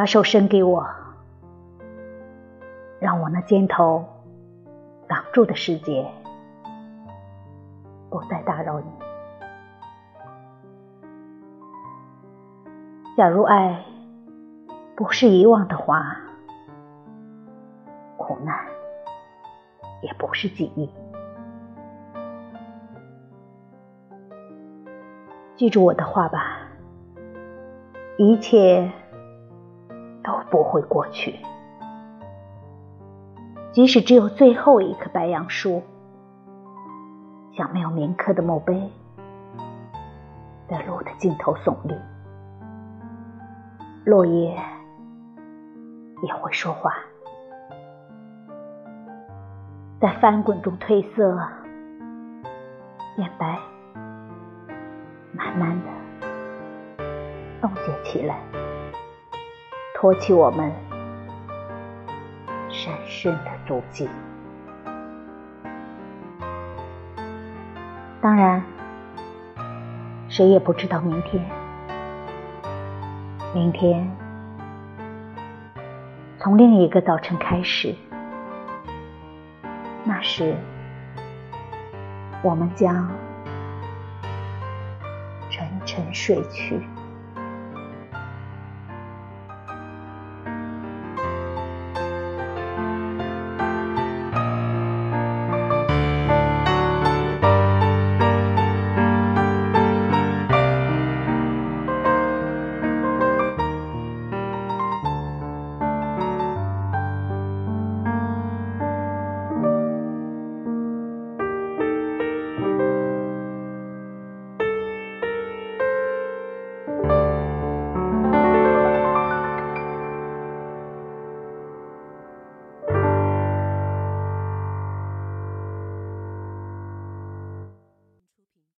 把手伸给我，让我那肩头挡住的世界不再打扰你。假如爱不是遗忘的话，苦难也不是记忆。记住我的话吧，一切都不会过去，即使只有最后一棵白杨树，像没有铭刻的墓碑，在路的尽头耸立，落叶也会说话，在翻滚中褪色变白，慢慢的冻结起来，托起我们深深的足迹。当然，谁也不知道明天，明天从另一个早晨开始，那时我们将沉沉睡去。